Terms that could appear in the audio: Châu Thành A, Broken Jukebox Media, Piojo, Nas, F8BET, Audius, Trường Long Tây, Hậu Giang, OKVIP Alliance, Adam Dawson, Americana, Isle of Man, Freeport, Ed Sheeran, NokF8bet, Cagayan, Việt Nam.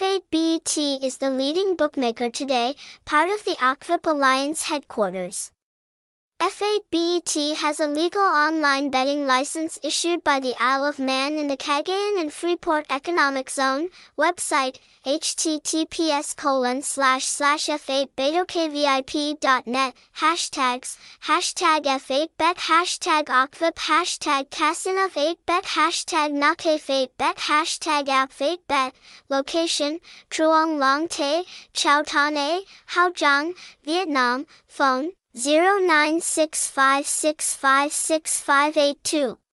F8BET is the leading bookmaker today, part of the OKVIP Alliance headquarters. F8BET has a legal online betting license issued by the Isle of Man in the Cagayan and Freeport Economic Zone. Website, https://f8betokvip.net. Hashtags, hashtag F8bet, hashtag OKVIP, hashtag F8bet, hashtag NokF8bet, hashtag F8bet. Location, Trường Long Tây, Châu Thành A, Hậu Giang, Vietnam. Phone, 0965656582.